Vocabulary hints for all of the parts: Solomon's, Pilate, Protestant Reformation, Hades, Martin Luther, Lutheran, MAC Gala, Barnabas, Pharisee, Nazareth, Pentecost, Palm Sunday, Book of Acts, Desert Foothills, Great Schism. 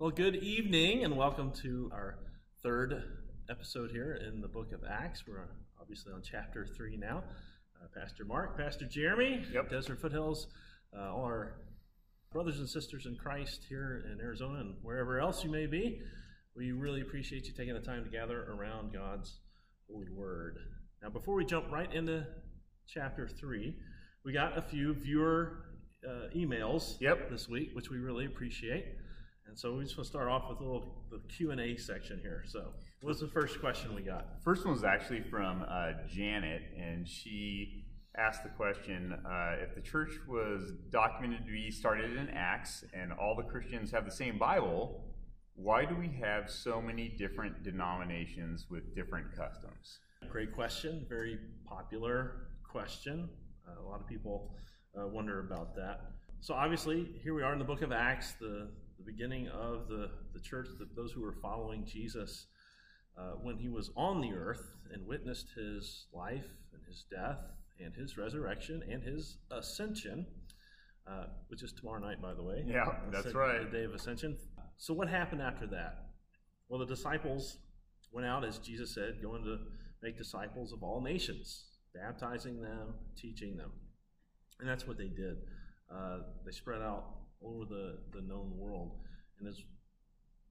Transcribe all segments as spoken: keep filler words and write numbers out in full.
Well, good evening and welcome to our third episode here in the Book of Acts. We're obviously on chapter three now. Uh, Pastor Mark, Pastor Jeremy, yep. Desert Foothills, uh, all our brothers and sisters in Christ here in Arizona and wherever else you may be, we really appreciate you taking the time to gather around God's holy word. Now, before we jump right into chapter three, we got a few viewer uh, emails yep. this week, which we really appreciate. And so we just want to start off with a little the Q and A section here. So what's the first question we got? First one was actually from uh, Janet, and she asked the question, uh, if the church was documented to be started in Acts and all the Christians have the same Bible, why do we have so many different denominations with different customs? Great question. Very popular question. Uh, a lot of people uh, wonder about that. So obviously, here we are in the book of Acts, the the beginning of the, the church, the, those who were following Jesus uh, when he was on the earth and witnessed his life and his death and his resurrection and his ascension, uh, which is tomorrow night, by the way. Yeah, that's Asc- right. The day of ascension. So what happened after that? Well, the disciples went out, as Jesus said, going to make disciples of all nations, baptizing them, teaching them. And that's what they did. Uh, they spread out over the, the known world. And his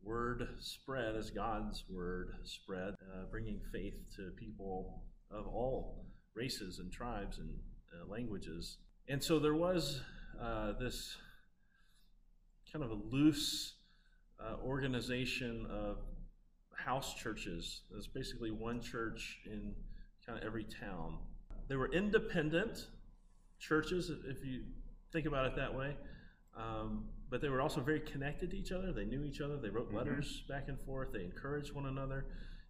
word spread as God's word spread, uh, bringing faith to people of all races and tribes and uh, languages. And so there was uh, this kind of a loose uh, organization of house churches. There's basically one church in kind of every town. They were independent churches, if you think about it that way. Um, but they were also very connected to each other. They knew each other. They wrote letters mm-hmm. back and forth. They encouraged one another.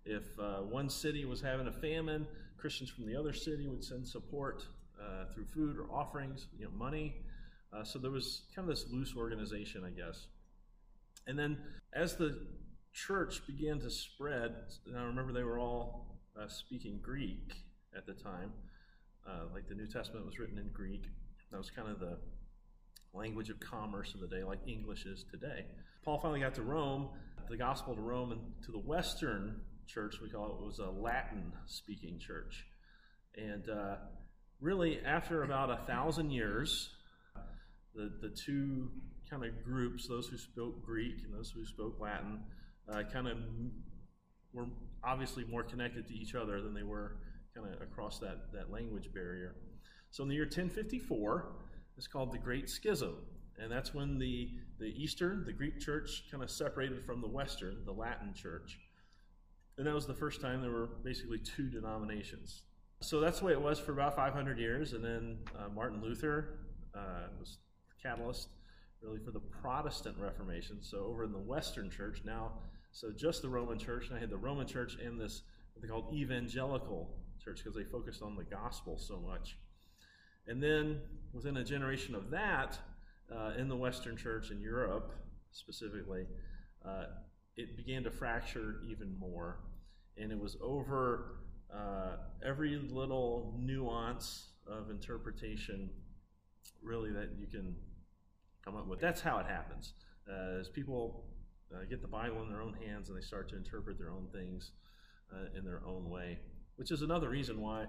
If uh, one city was having a famine, Christians from the other city would send support uh, through food or offerings, you know, money. Uh, so there was kind of this loose organization, I guess. And then as the church began to spread, and I remember they were all uh, speaking Greek at the time. Uh, like the New Testament was written in Greek. That was kind of the language of commerce of the day, like English is today. Paul finally got to Rome, the gospel to Rome, and to the Western church, we call it, it was a Latin-speaking church. And uh, really, after about a thousand years, the, the two kind of groups, those who spoke Greek and those who spoke Latin, uh, kind of were obviously more connected to each other than they were kind of across that, that language barrier. So in the year ten fifty-four, it's called the Great Schism, and that's when the, the Eastern, the Greek church, kind of separated from the Western, the Latin church. And that was the first time there were basically two denominations. So that's the way it was for about five hundred years, and then uh, Martin Luther uh, was the catalyst, really, for the Protestant Reformation. So over in the Western church now, so just the Roman church, and I had the Roman church and this, what they called evangelical church, because they focused on the gospel so much. And then within a generation of that, uh, in the Western church in Europe specifically, uh, it began to fracture even more. And it was over uh, every little nuance of interpretation, really, that you can come up with. That's how it happens. Uh, as people uh, get the Bible in their own hands and they start to interpret their own things uh, in their own way, which is another reason why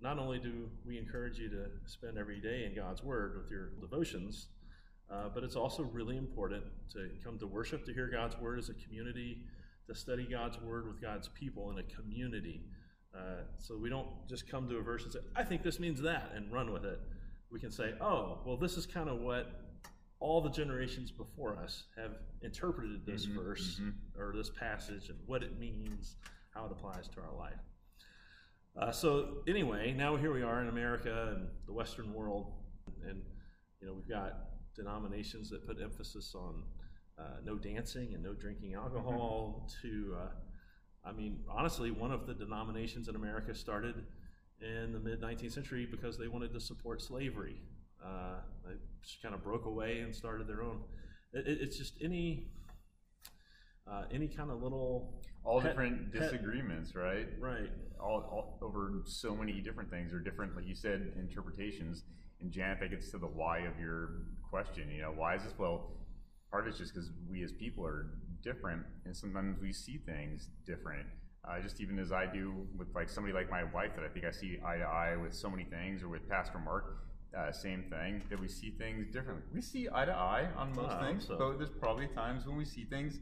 not only do we encourage you to spend every day in God's Word with your devotions, uh, but it's also really important to come to worship, to hear God's Word as a community, to study God's Word with God's people in a community. Uh, so we don't just come to a verse and say, I think this means that, and run with it. We can say, oh, well, this is kind of what all the generations before us have interpreted this mm-hmm, verse mm-hmm. or this passage and what it means, how it applies to our life. Uh, so anyway, now here we are in America and the Western world, and you know we've got denominations that put emphasis on uh, no dancing and no drinking alcohol. To, uh, I mean, honestly, one of the denominations in America started in the mid nineteenth century because they wanted to support slavery. Uh, they just kind of broke away and started their own. It, it, it's just any. Uh, any kind of little all pet, different disagreements, pet, right? Right. All, all over so many different things, or different, like you said, interpretations. And Janet, that gets to the why of your question. You know, why is this? Well, part of it's just because we as people are different, and sometimes we see things different. Uh, just even as I do with like somebody like my wife that I think I see eye to eye with so many things, or with Pastor Mark, uh, same thing, that we see things differently. We see eye to eye on most I things, so. But there's probably times when we see things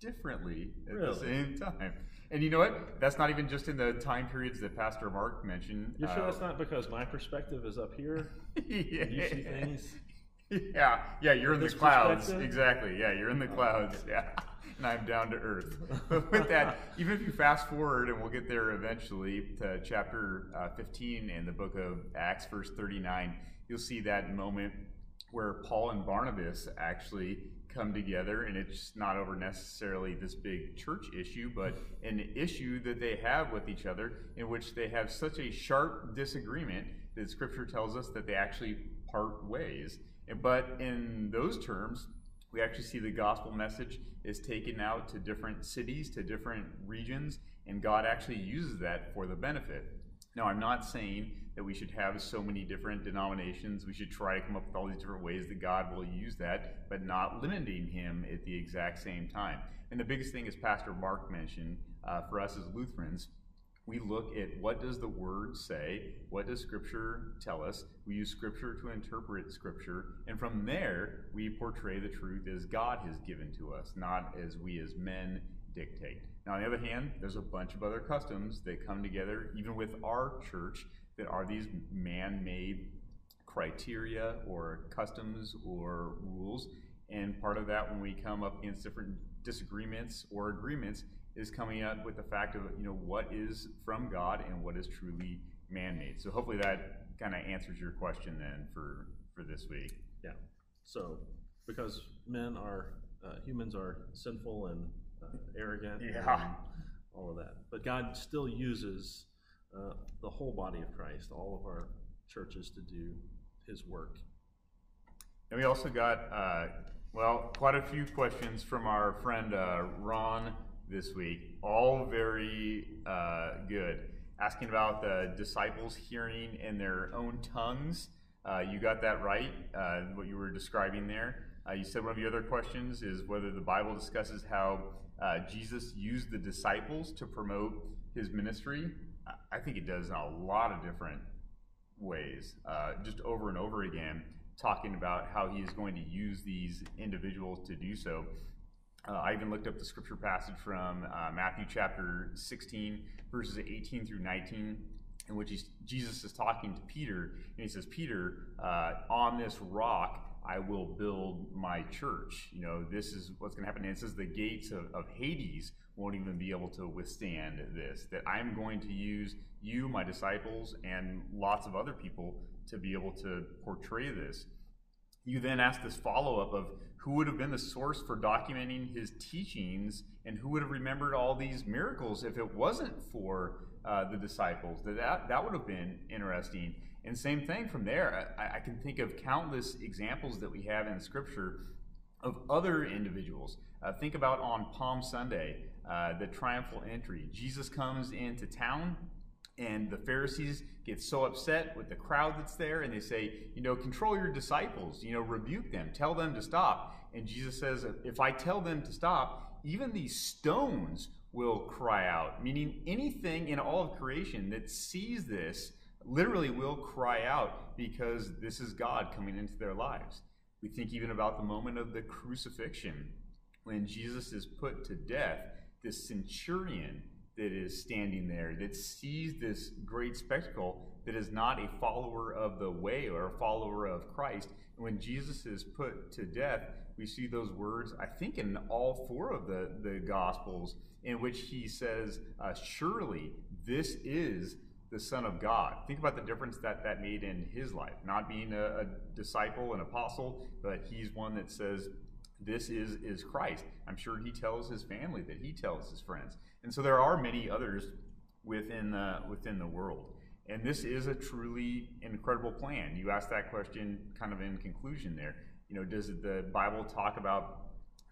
differently at really? the same time. And you know what? That's not even just in the time periods that Pastor Mark mentioned. You're sure uh, that's not because my perspective is up here? Yeah. And you see things? Yeah, yeah, you're in the clouds. Exactly, yeah, you're in the clouds. Yeah, and I'm down to earth. But with that, even if you fast forward, and we'll get there eventually, to chapter uh, fifteen in the book of Acts, verse thirty-nine, you'll see that moment where Paul and Barnabas actually come together, and it's not over necessarily this big church issue, but an issue that they have with each other, in which they have such a sharp disagreement that Scripture tells us that they actually part ways. But in those terms, we actually see the gospel message is taken out to different cities, to different regions, and God actually uses that for the benefit. Now, I'm not saying that we should have so many different denominations. We should try to come up with all these different ways that God will use that, but not limiting him at the exact same time. And the biggest thing, as Pastor Mark mentioned, uh, for us as Lutherans, we look at what does the Word say, what does Scripture tell us, we use Scripture to interpret Scripture, and from there we portray the truth as God has given to us, not as we as men dictate. Now on the other hand, there's a bunch of other customs that come together, even with our church, that are these man-made criteria or customs or rules, and part of that when we come up against different disagreements or agreements is coming up with the fact of, you know, what is from God and what is truly man-made. So hopefully that kind of answers your question then for, for this week. Yeah. So because men are, uh, humans are sinful and uh, arrogant, yeah, and all of that. But God still uses uh, the whole body of Christ, all of our churches, to do his work. And we also got, uh, well, quite a few questions from our friend uh, Ron this week, all very uh, good. Asking about the disciples hearing in their own tongues. Uh, you got that right, uh, what you were describing there. Uh, you said one of your other questions is whether the Bible discusses how uh, Jesus used the disciples to promote his ministry. I think it does in a lot of different ways, uh, just over and over again, talking about how he is going to use these individuals to do so. Uh, I even looked up the scripture passage from uh, Matthew chapter sixteen, verses eighteen through nineteen, in which Jesus is talking to Peter, and he says, Peter, uh, on this rock I will build my church. You know, this is what's going to happen. And it says the gates of, of Hades won't even be able to withstand this, that I'm going to use you, my disciples, and lots of other people to be able to portray this. You then ask this follow-up of who would have been the source for documenting his teachings, and who would have remembered all these miracles if it wasn't for uh, the disciples. That, that would have been interesting. And same thing from there. I, I can think of countless examples that we have in Scripture of other individuals. Uh, think about on Palm Sunday, uh, the triumphal entry. Jesus comes into town, and the Pharisees get so upset with the crowd that's there, and they say, you know, control your disciples, you know, rebuke them, tell them to stop. And Jesus says, if I tell them to stop, even these stones will cry out, meaning anything in all of creation that sees this literally will cry out, because this is God coming into their lives. We think even about the moment of the crucifixion, when Jesus is put to death, this centurion that is standing there, that sees this great spectacle, that is not a follower of the way or a follower of Christ. And when Jesus is put to death, we see those words, I think in all four of the, the Gospels, in which he says, uh, surely this is the Son of God. Think about the difference that that made in his life, not being a, a disciple, an apostle, but he's one that says, this is, is Christ. I'm sure he tells his family that, he tells his friends. And so there are many others within the, within the world. And this is a truly incredible plan. You asked that question kind of in conclusion there. You know, does the Bible talk about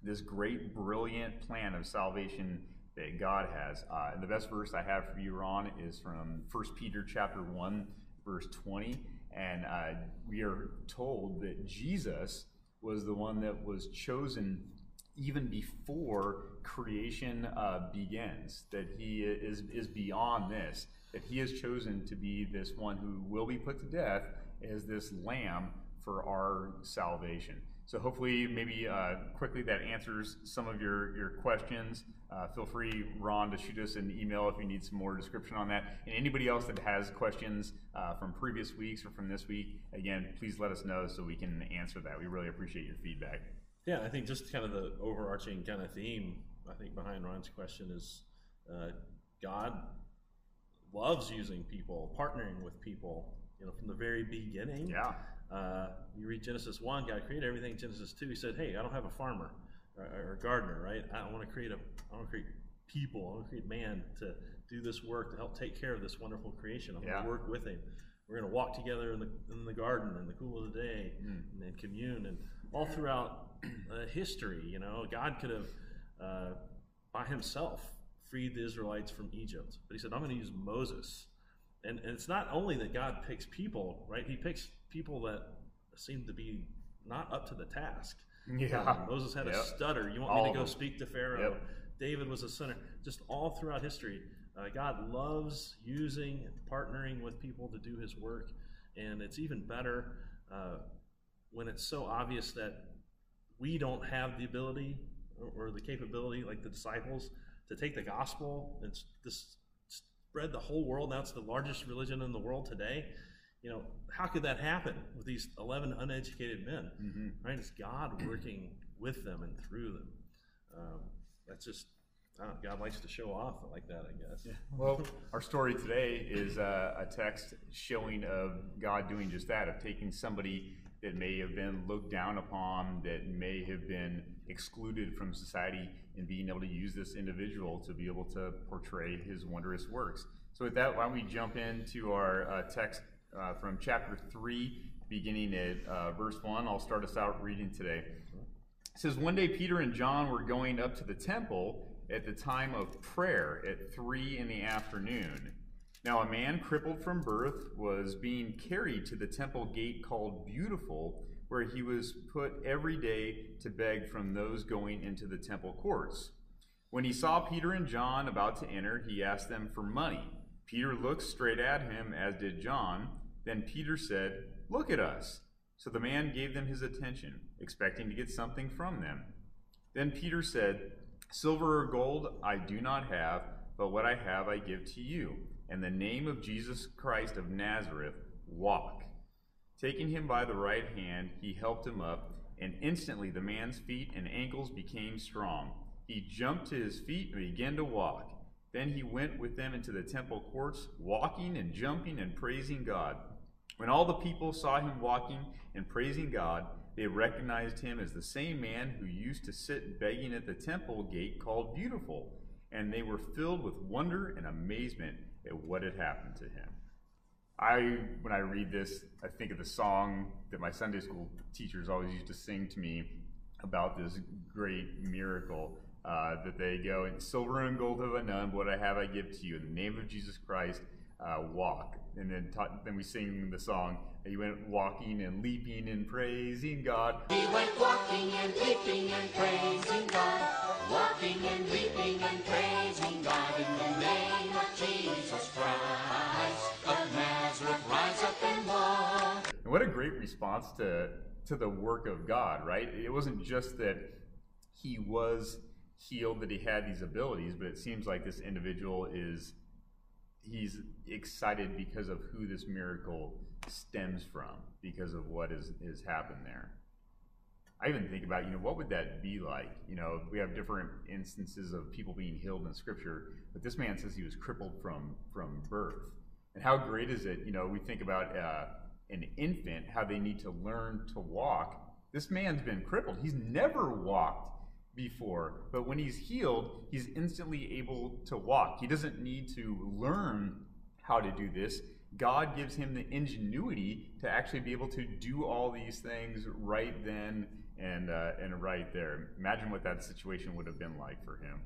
this great, brilliant plan of salvation that God has? Uh, and the best verse I have for you, Ron, is from First Peter chapter one, verse twenty. And uh, we are told that Jesus was the one that was chosen even before creation uh, begins, that he is, is beyond this, that he is chosen to be this one who will be put to death as this lamb for our salvation. So hopefully, maybe uh, quickly, that answers some of your, your questions. Uh, feel free, Ron, to shoot us an email if you need some more description on that. And anybody else that has questions uh, from previous weeks or from this week, again, please let us know so we can answer that. We really appreciate your feedback. Yeah, I think just kind of the overarching kind of theme, I think, behind Ron's question is uh, God loves using people, partnering with people, you know, from the very beginning. Yeah. Uh, you read Genesis one, God created everything. Genesis two, he said, hey, I don't have a farmer or, or gardener, right? I want to create a, I want to create people. I want to create man to do this work, to help take care of this wonderful creation. I'm yeah. going to work with him. We're going to walk together in the, in the garden in the cool of the day mm. and then commune. And all throughout uh, history, you know, God could have uh, by himself freed the Israelites from Egypt. But he said, I'm going to use Moses. And, and it's not only that God picks people, right? He picks people that seem to be not up to the task. Yeah. Um, Moses had yep. a stutter. You want all me to go speak to Pharaoh? Yep. David was a sinner. Just all throughout history, uh, God loves using and partnering with people to do his work. And it's even better uh, when it's so obvious that we don't have the ability or, or the capability, like the disciples, to take the gospel and this spread the whole world. Now it's the largest religion in the world today. You know, how could that happen with these eleven uneducated men? Mm-hmm. Right? It's God working with them and through them. Um, that's just, I don't know, God likes to show off like that, I guess. Yeah. Well, our story today is uh, a text showing of God doing just that, of taking somebody that may have been looked down upon, that may have been excluded from society, and being able to use this individual to be able to portray his wondrous works. So with that, why don't we jump into our uh, text Uh, from chapter three, beginning at uh, verse one. I'll start us out reading today. It says, one day Peter and John were going up to the temple at the time of prayer at three in the afternoon. Now a man crippled from birth was being carried to the temple gate called Beautiful, where he was put every day to beg from those going into the temple courts. When he saw Peter and John about to enter, he asked them for money. Peter looked straight at him, as did John. Then Peter said, "Look at us." So the man gave them his attention, expecting to get something from them. Then Peter said, "Silver or gold I do not have, but what I have I give to you. In the name of Jesus Christ of Nazareth, walk." Taking him by the right hand, he helped him up, and instantly the man's feet and ankles became strong. He jumped to his feet and began to walk. Then he went with them into the temple courts, walking and jumping and praising God. When all the people saw him walking and praising God, they recognized him as the same man who used to sit begging at the temple gate called Beautiful, and they were filled with wonder and amazement at what had happened to him. I, when I read this, I think of the song that my Sunday school teachers always used to sing to me about this great miracle. Uh, that they go, and silver and gold have I none, but what I have I give to you. In the name of Jesus Christ, uh, walk. And then, ta- then we sing the song, he went walking and leaping and praising God. He went walking and leaping and praising God, walking and leaping and praising God. In the name of Jesus Christ of Nazareth, rise up and walk. And what a great response to, to the work of God, right? It wasn't just that he was healed, that he had these abilities, but it seems like this individual is, he's excited because of who this miracle stems from, because of what has, has happened there. I even think about, you know, what would that be like? You know, we have different instances of people being healed in Scripture, but this man says he was crippled from, from birth. And how great is it, you know, we think about uh, an infant, how they need to learn to walk. This man's been crippled. He's never walked before, but when he's healed, he's instantly able to walk. He doesn't need to learn how to do this. God gives him the ingenuity to actually be able to do all these things right then and uh, and right there. Imagine what that situation would have been like for him.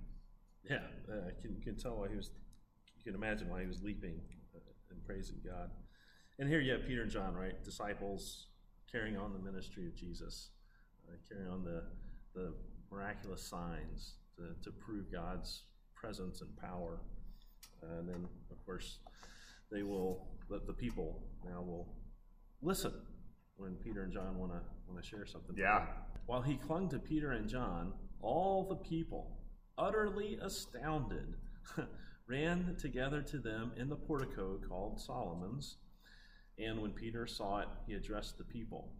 Yeah, uh, you, can, you can tell why he was. You can imagine why he was leaping and praising God. And here you have Peter and John, right? Disciples carrying on the ministry of Jesus. carrying on the, the miraculous signs to, to prove God's presence and power. Uh, and then, of course, they will, the, the people now will listen when Peter and John want to want to share something. Yeah. While he clung to Peter and John, all the people, utterly astounded, ran together to them in the portico called Solomon's. And when Peter saw it, he addressed the people.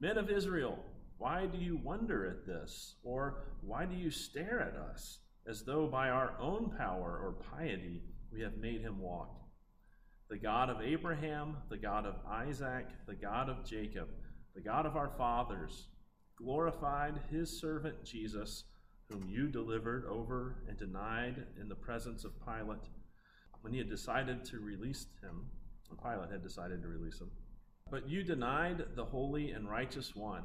Men of Israel, why do you wonder at this? Or why do you stare at us, as though by our own power or piety we have made him walk? The God of Abraham, the God of Isaac, the God of Jacob, the God of our fathers, glorified his servant Jesus, whom you delivered over and denied in the presence of Pilate, when he had decided to release him. Pilate had decided to release him. But you denied the holy and righteous one,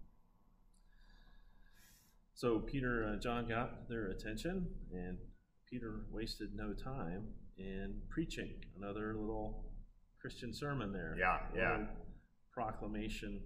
So Peter and John got their attention, and Peter wasted no time in preaching. Another little Christian sermon there. Yeah, yeah. Proclamation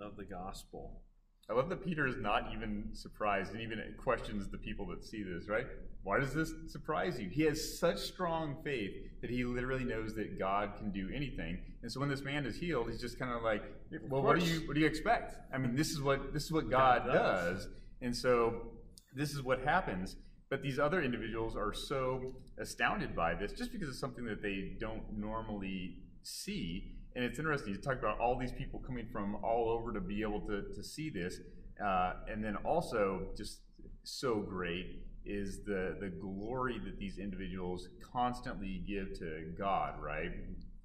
of the gospel. I love that Peter is not even surprised, and even questions the people that see this, right? Why does this surprise you? He has such strong faith that he literally knows that God can do anything. And so when this man is healed, he's just kind of like, well, what do you what do you expect? I mean, this is what this is what God, God does. does. And so this is what happens. But these other individuals are so astounded by this just because it's something that they don't normally see. And it's interesting, you talk about all these people coming from all over to be able to, to see this. Uh, and then also, just so great is the, the glory that these individuals constantly give to God, right?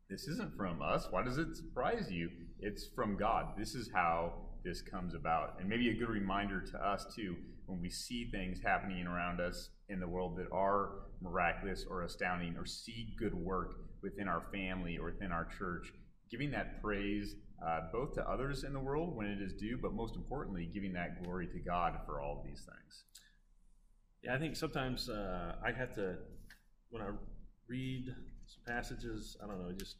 This isn't from us. Why does it surprise you? It's from God. This is how this comes about. And maybe a good reminder to us, too, when we see things happening around us in the world that are miraculous or astounding, or see good work within our family or within our church, giving that praise uh, both to others in the world when it is due, but most importantly, giving that glory to God for all of these things. Yeah, I think sometimes uh, I have to, when I read some passages, I don't know, just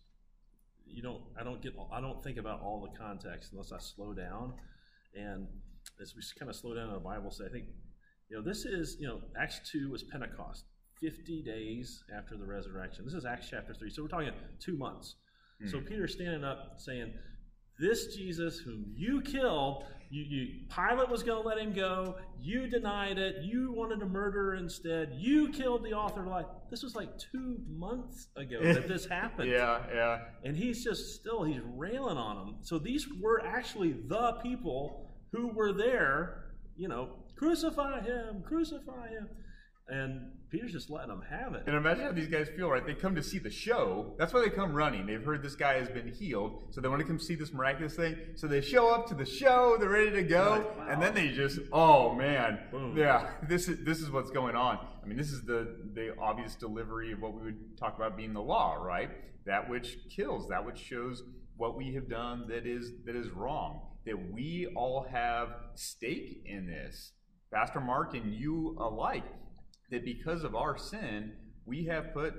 you don't, I don't get, I don't think about all the context unless I slow down. And as we kind of slow down in the Bible, say, I think, you know, this is, you know, Acts two was Pentecost, fifty days after the resurrection. This is Acts chapter three, so we're talking two months. So Peter's standing up saying, this Jesus whom you killed, you, you, Pilate was going to let him go. You denied it. You wanted a murderer instead. You killed the author of life. This was like two months ago that this happened. Yeah, yeah. And he's just still, he's railing on them. So these were actually the people who were there, you know, crucify him, crucify him. And Peter's just letting them have it. And imagine how these guys feel, right? They come to see the show. That's why they come running. They've heard this guy has been healed, so they want to come see this miraculous thing. So they show up to the show. They're ready to go. Like, wow. And then they just, oh, man. Boom. Yeah, this is this is what's going on. I mean, this is the, the obvious delivery of what we would talk about being the law, right? That which kills, that which shows what we have done that is that is wrong, that we all have stake in this. Pastor Mark and you alike. That because of our sin, we have put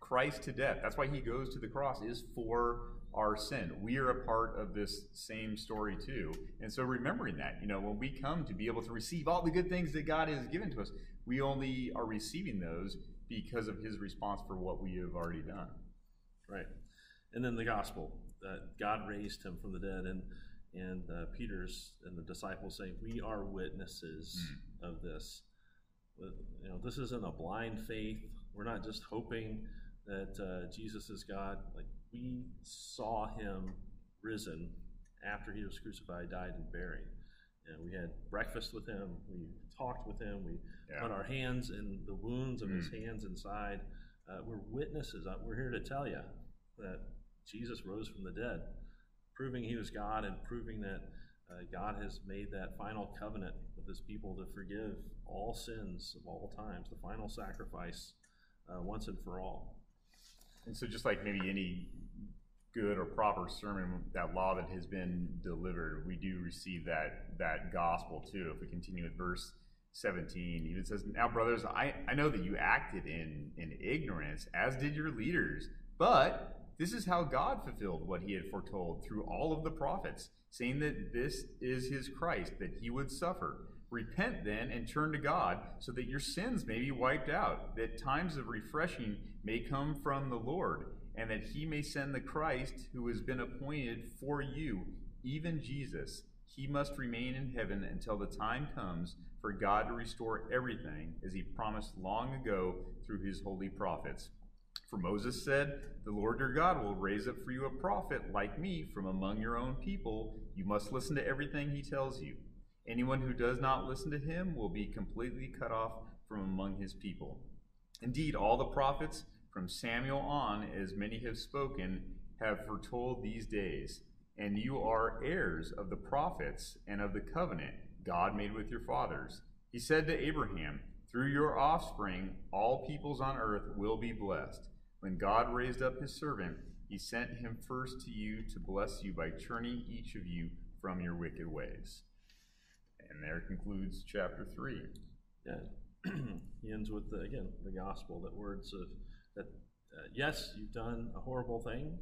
Christ to death. That's why he goes to the cross, is for our sin. We are a part of this same story too. And so remembering that, you know, when we come to be able to receive all the good things that God has given to us, we only are receiving those because of his response for what we have already done. Right. And then the gospel, uh, God raised him from the dead. And and uh, Peter's and the disciples saying, we are witnesses mm. of this. You know, this isn't a blind faith. We're not just hoping that uh, Jesus is God. Like, we saw him risen after he was crucified, died, and buried. And we had breakfast with him. We talked with him. We yeah. put our hands in the wounds of mm. his hands inside. Uh, we're witnesses. We're here to tell you that Jesus rose from the dead, proving he was God and proving that Uh, God has made that final covenant with his people to forgive all sins of all times, the final sacrifice uh, once and for all. And so just like maybe any good or proper sermon, that law that has been delivered, we do receive that that gospel too. If we continue with verse seventeen, even says, "Now, brothers, I, I know that you acted in, in ignorance, as did your leaders, but this is how God fulfilled what he had foretold through all of the prophets, saying that this is his Christ, that he would suffer. Repent then and turn to God so that your sins may be wiped out, that times of refreshing may come from the Lord, and that he may send the Christ who has been appointed for you, even Jesus. He must remain in heaven until the time comes for God to restore everything, as he promised long ago through his holy prophets. For Moses said, 'The Lord your God will raise up for you a prophet like me from among your own people. You must listen to everything he tells you. Anyone who does not listen to him will be completely cut off from among his people.' Indeed, all the prophets from Samuel on, as many have spoken, have foretold these days. And you are heirs of the prophets and of the covenant God made with your fathers. He said to Abraham, 'Through your offspring, all peoples on earth will be blessed.' When God raised up his servant, he sent him first to you to bless you by turning each of you from your wicked ways." And there concludes chapter three. Yeah, he ends with, the, again, the gospel, that words of, that uh, yes, you've done a horrible thing,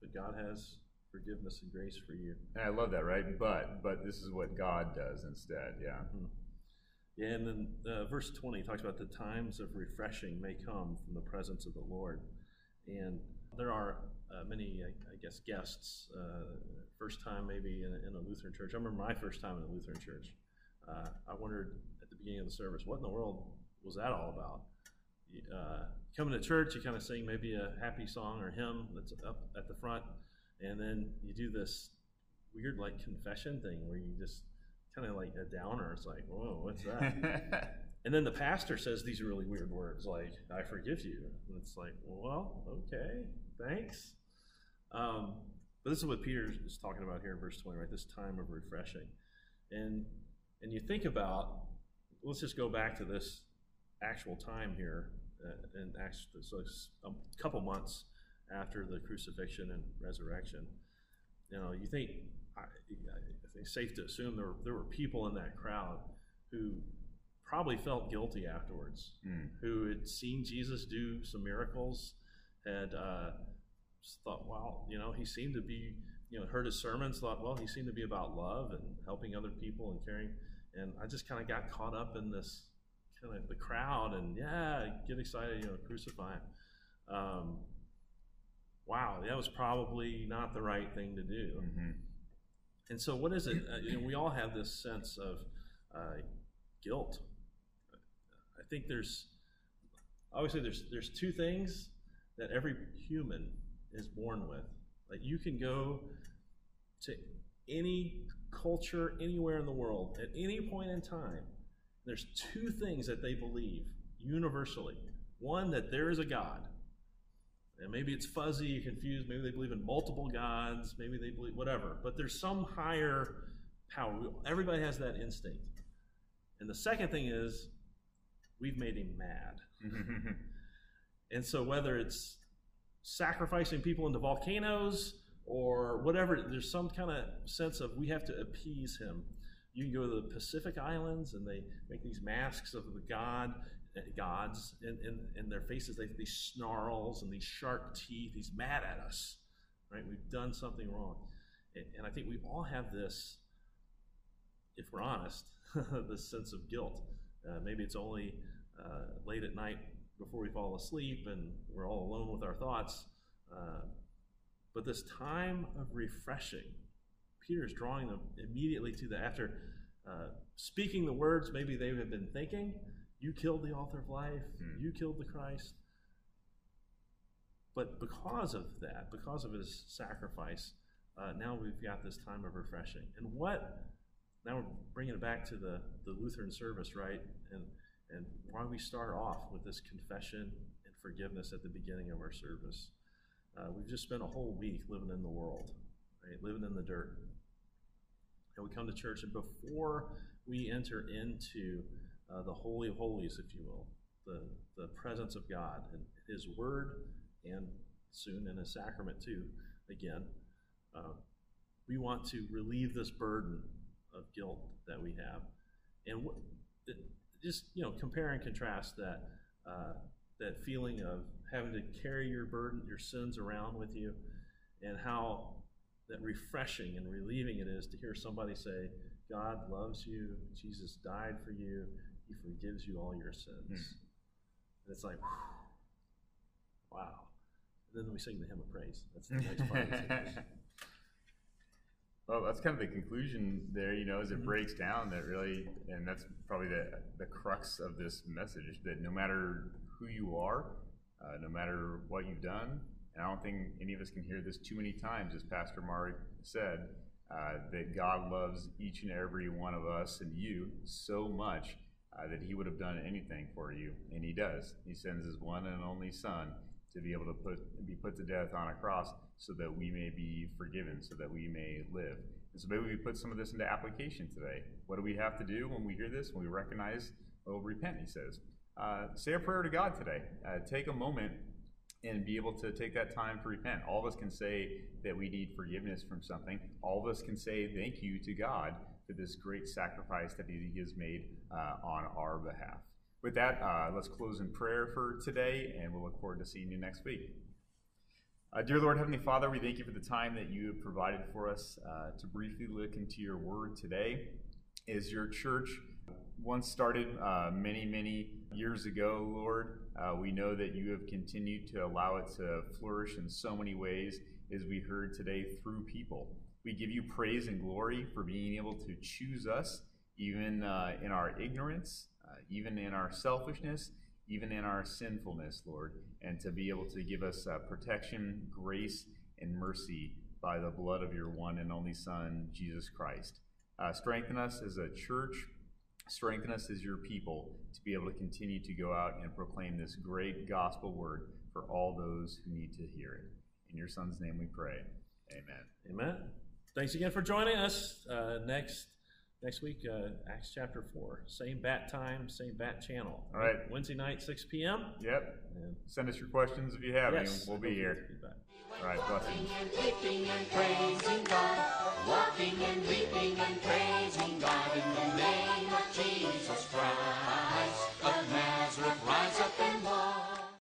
but God has forgiveness and grace for you. And I love that, right? But, but this is what God does instead, yeah. Mm-hmm. Yeah, and then uh, verse twenty talks about the times of refreshing may come from the presence of the Lord. And there are uh, many, I, I guess, guests, uh, first time maybe in a, in a Lutheran church. I remember my first time in a Lutheran church. Uh, I wondered at the beginning of the service, what in the world was that all about? Uh, coming to church, you kind of sing maybe a happy song or hymn that's up at the front, and then you do this weird like confession thing where you just kind of like a downer. It's like, whoa, what's that? And then the pastor says these really weird words like, "I forgive you." And it's like, well, okay, thanks. Um, but this is what Peter is talking about here in verse twenty, right? This time of refreshing. And and you think about, let's just go back to this actual time here uh, in Acts, so a couple months after the crucifixion and resurrection. You know, you think, I, I think it's safe to assume there were, there were people in that crowd who probably felt guilty afterwards, mm. who had seen Jesus do some miracles, had uh, thought, wow, you know, he seemed to be, you know, heard his sermons, thought, well, he seemed to be about love and helping other people and caring. And I just kind of got caught up in this, kind of the crowd and, yeah, get excited, you know, crucify him. Um, wow, that was probably not the right thing to do. Mm-hmm. And so what is it? Uh, you know, we all have this sense of uh, guilt. I think there's, obviously there's there's two things that every human is born with. Like, you can go to any culture anywhere in the world at any point in time. There's two things that they believe universally. One, that there is a God. And maybe it's fuzzy, you're confused, maybe they believe in multiple gods, maybe they believe whatever, but there's some higher power. Everybody has that instinct. And the second thing is, we've made him mad. And so whether it's sacrificing people into volcanoes or whatever, there's some kind of sense of, we have to appease him. You can go to the Pacific Islands and they make these masks of the god, gods, and in, in, in their faces they have these snarls and these sharp teeth. He's mad at us, right? We've done something wrong. And, and I think we all have this, if we're honest, this sense of guilt. Uh, maybe it's only uh, late at night before we fall asleep and we're all alone with our thoughts. Uh, but this time of refreshing, Peter is drawing them immediately to that. After uh, speaking the words maybe they have been thinking, "You killed the author of life, hmm. you killed the Christ." But because of that, because of his sacrifice, uh, now we've got this time of refreshing. And what, now we're bringing it back to the, the Lutheran service, right? And, and why we start off with this confession and forgiveness at the beginning of our service. Uh, we've just spent a whole week living in the world, right? Living in the dirt. And we come to church, and before we enter into uh, the Holy of Holies, if you will, the, the presence of God and His Word, and soon in a sacrament too, again, uh, we want to relieve this burden of guilt that we have. And what, it, just, you know, compare and contrast that uh, that feeling of having to carry your burden, your sins around with you, and how that refreshing and relieving it is to hear somebody say, God loves you, Jesus died for you, He forgives you all your sins. Mm. And it's like, whew, wow. And then we sing the hymn of praise. That's the next part of the Well, that's kind of the conclusion there, you know, as it breaks down that really, and that's probably the, the crux of this message, that no matter who you are, uh, no matter what you've done, and I don't think any of us can hear this too many times, as Pastor Mark said, uh, that God loves each and every one of us and you so much uh, that He would have done anything for you, and He does. He sends His one and only Son to be able to put, be put to death on a cross so that we may be forgiven, so that we may live. And so maybe we put some of this into application today. What do we have to do when we hear this, when we recognize, oh, repent, he says. Uh, say a prayer to God today. Uh, take a moment and be able to take that time to repent. All of us can say that we need forgiveness from something. All of us can say thank you to God for this great sacrifice that He has made uh, on our behalf. With that, uh, let's close in prayer for today, and we'll look forward to seeing you next week. Uh, dear Lord, Heavenly Father, we thank You for the time that You have provided for us uh, to briefly look into Your Word today. As Your church once started uh, many, many years ago, Lord, uh, we know that You have continued to allow it to flourish in so many ways, as we heard today, through people. We give You praise and glory for being able to choose us, even uh, in our ignorance, Uh, even in our selfishness, even in our sinfulness, Lord, and to be able to give us uh, protection, grace, and mercy by the blood of Your one and only Son, Jesus Christ. Uh, strengthen us as a church, strengthen us as Your people to be able to continue to go out and proclaim this great gospel word for all those who need to hear it. In Your Son's name we pray, amen. Amen. Thanks again for joining us. Uh, next Next week, uh, Acts chapter four. Same bat time, same bat channel. All right. Wednesday night, six p m Yep. And send us your questions if you have yes, any. We'll be here. All right. Walking and leaping and praising God. Walking and leaping and praising God in the name of Jesus Christ.